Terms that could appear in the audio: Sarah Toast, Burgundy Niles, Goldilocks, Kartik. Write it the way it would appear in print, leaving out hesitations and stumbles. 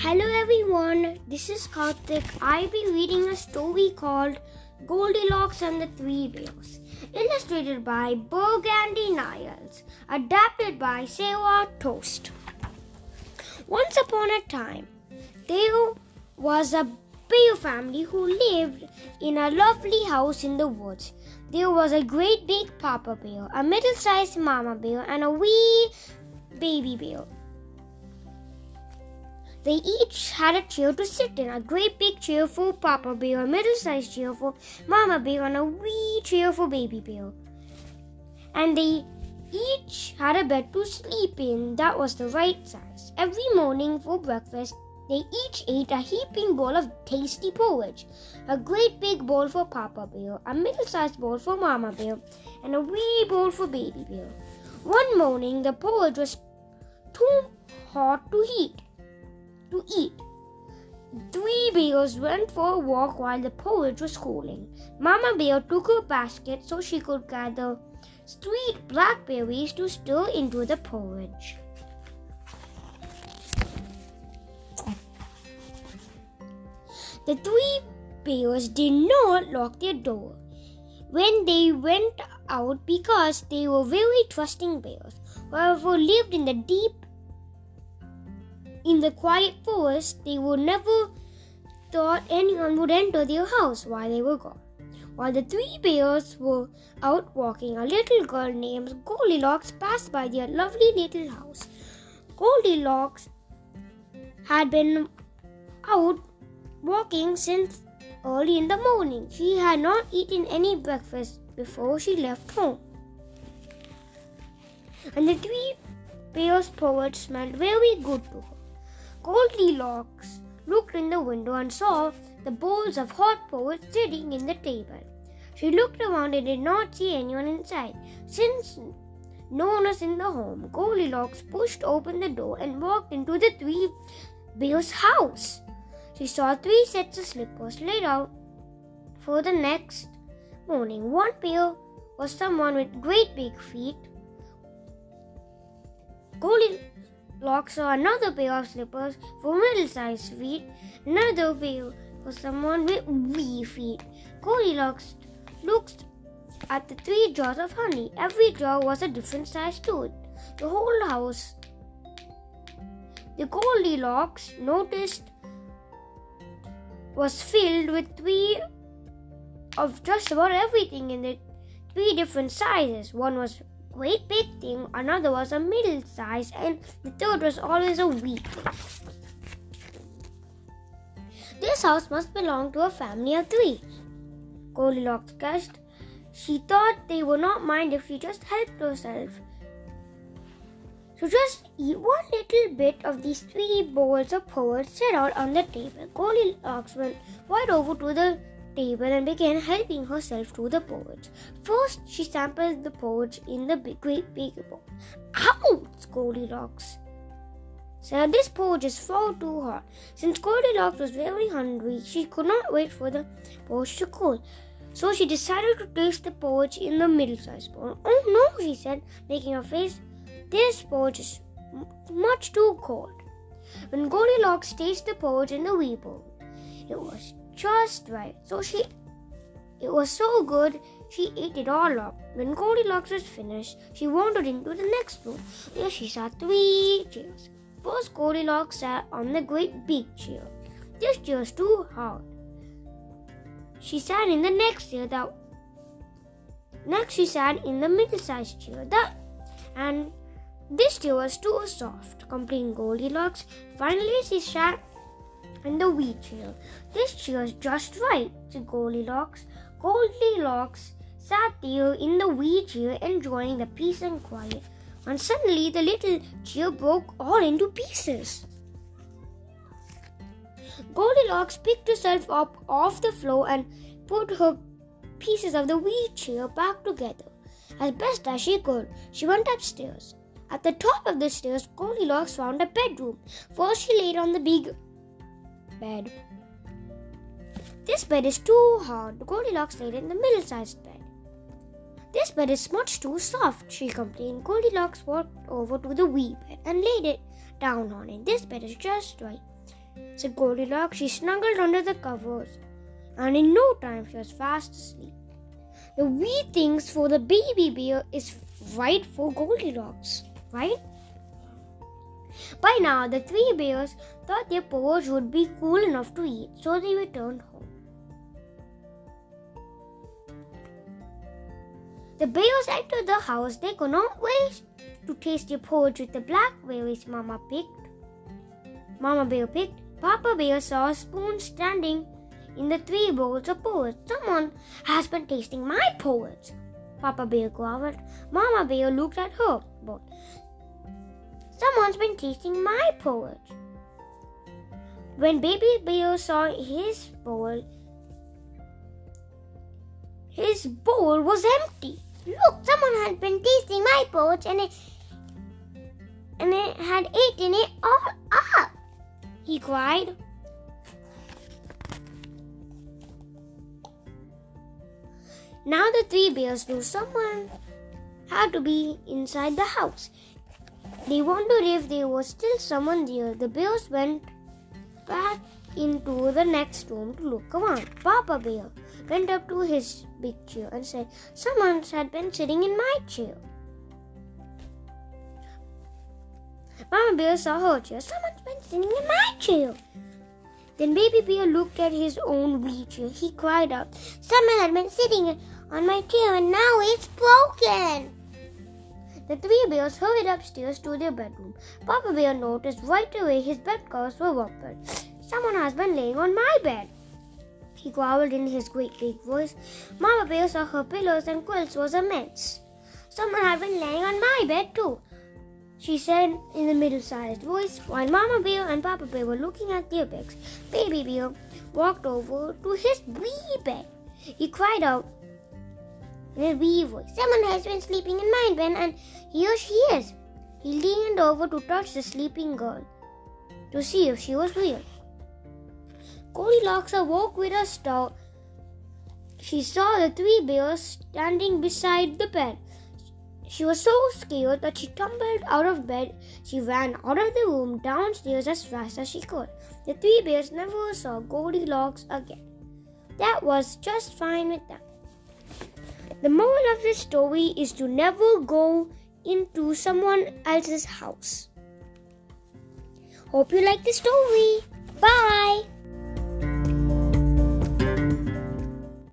Hello everyone, this is Kartik. I'll be reading a story called Goldilocks and the Three Bears, illustrated by Burgundy Niles, adapted by Sarah Toast. Once upon a time, there was a bear family who lived in a lovely house in the woods. There was a great big papa bear, a middle-sized mama bear, and a wee baby bear. They each had a chair to sit in, a great big chair for Papa Bear, a middle-sized chair for Mama Bear, and a wee chair for Baby Bear. And they each had a bed to sleep in that was the right size. Every morning for breakfast, they each ate a heaping bowl of tasty porridge, a great big bowl for Papa Bear, a middle-sized bowl for Mama Bear, and a wee bowl for Baby Bear. One morning, the porridge was too hot to eat. Three bears went for a walk while the porridge was cooling. Mama Bear took her basket so she could gather sweet blackberries to stir into the porridge. The three bears did not lock their door when they went out because they were very trusting bears who lived in the quiet forest. They would never thought anyone would enter their house while they were gone. While the three bears were out walking, a little girl named Goldilocks passed by their lovely little house. Goldilocks had been out walking since early in the morning. She had not eaten any breakfast before she left home, and the three bears' porridge smelled very good to her. Goldilocks looked in the window and saw the bowls of hot porridge sitting in the table. She looked around and did not see anyone inside. Since no one was in the home, Goldilocks pushed open the door and walked into the three bears' house. She saw three sets of slippers laid out for the next morning. One bear was someone with great big feet. Goldilocks saw another pair of slippers for middle-sized feet, another pair for someone with wee feet. Goldilocks looked at the three jars of honey. Every jar was a different size to it. The whole house. The Goldilocks noticed was filled with three of just about everything in the three different sizes. One was great big thing, another was a middle size, and the third was always a wee. This house must belong to a family of three, Goldilocks guessed. She thought they would not mind if she just helped herself. So just eat one little bit of these three bowls of porridge set out on the table. Goldilocks went right over to the table and began helping herself to the porridge. First, she sampled the porridge in the great big bowl. Ouch! Goldilocks said, "This porridge is far too hot." Since Goldilocks was very hungry, she could not wait for the porridge to cool, so she decided to taste the porridge in the middle-sized bowl. "Oh no," she said, making a face. "This porridge is much too cold." When Goldilocks tasted the porridge in the wee bowl, it was just right. It was so good, she ate it all up. When Goldilocks was finished, she wandered into the next room. There she saw three chairs. First, Goldilocks sat on the great big chair. "This chair is too hard," she sat in the next chair. Next, she sat in the middle-sized chair. And "This chair was too soft," complained Goldilocks. Finally, she sat in the wee chair. "This chair is just right," said Goldilocks. Goldilocks sat there in the wee chair, enjoying the peace and quiet, and suddenly the little chair broke all into pieces. Goldilocks picked herself up off the floor and put her pieces of the wee chair back together as best as she could. She went upstairs. At the top of the stairs, Goldilocks found a bedroom. First, she laid on the big bed. "This bed is too hard," Goldilocks laid in the middle-sized bed. "This bed is much too soft," she complained. Goldilocks walked over to the wee bed and laid it down on it. "This bed is just right," said Goldilocks. She snuggled under the covers, and in no time she was fast asleep. The wee things for the baby bear is right for Goldilocks, right? By now, the three bears thought their porridge would be cool enough to eat, so they returned home. The bears entered the house. They could not wait to taste their porridge with the blackberries Mama Bear picked. Papa Bear saw a spoon standing in the three bowls of porridge. "Someone has been tasting my porridge," Papa Bear growled. Mama Bear looked at her bowl. "Someone's been tasting my porridge." When Baby Bear saw his bowl was empty. "Look, someone had been tasting my porridge and it had eaten it all up," he cried. Now the three bears knew someone had to be inside the house. They wondered if there was still someone there. The bears went back into the next room to look around. Papa Bear went up to his big chair and said, "Someone had been sitting in my chair." Mama Bear saw her chair. "Someone's been sitting in my chair." Then Baby Bear looked at his own wee chair. He cried out, "Someone had been sitting on my chair and now it's broken." The three bears hurried upstairs to their bedroom. Papa Bear noticed right away his bed covers were rumpled. "Someone has been laying on my bed," he growled in his great big voice. Mama Bear saw her pillows and quilts was a mess. "Someone had been laying on my bed too," she said in a middle-sized voice. While Mama Bear and Papa Bear were looking at their beds, Baby Bear walked over to his wee bed. He cried out in a wee voice, "Someone has been sleeping in my bed and here she is." He leaned over to touch the sleeping girl to see if she was real. Goldilocks awoke with a start. She saw the three bears standing beside the bed. She was so scared that she tumbled out of bed. She ran out of the room downstairs as fast as she could. The three bears never saw Goldilocks again. That was just fine with them. The moral of this story is to never go into someone else's house. Hope you like the story. Bye!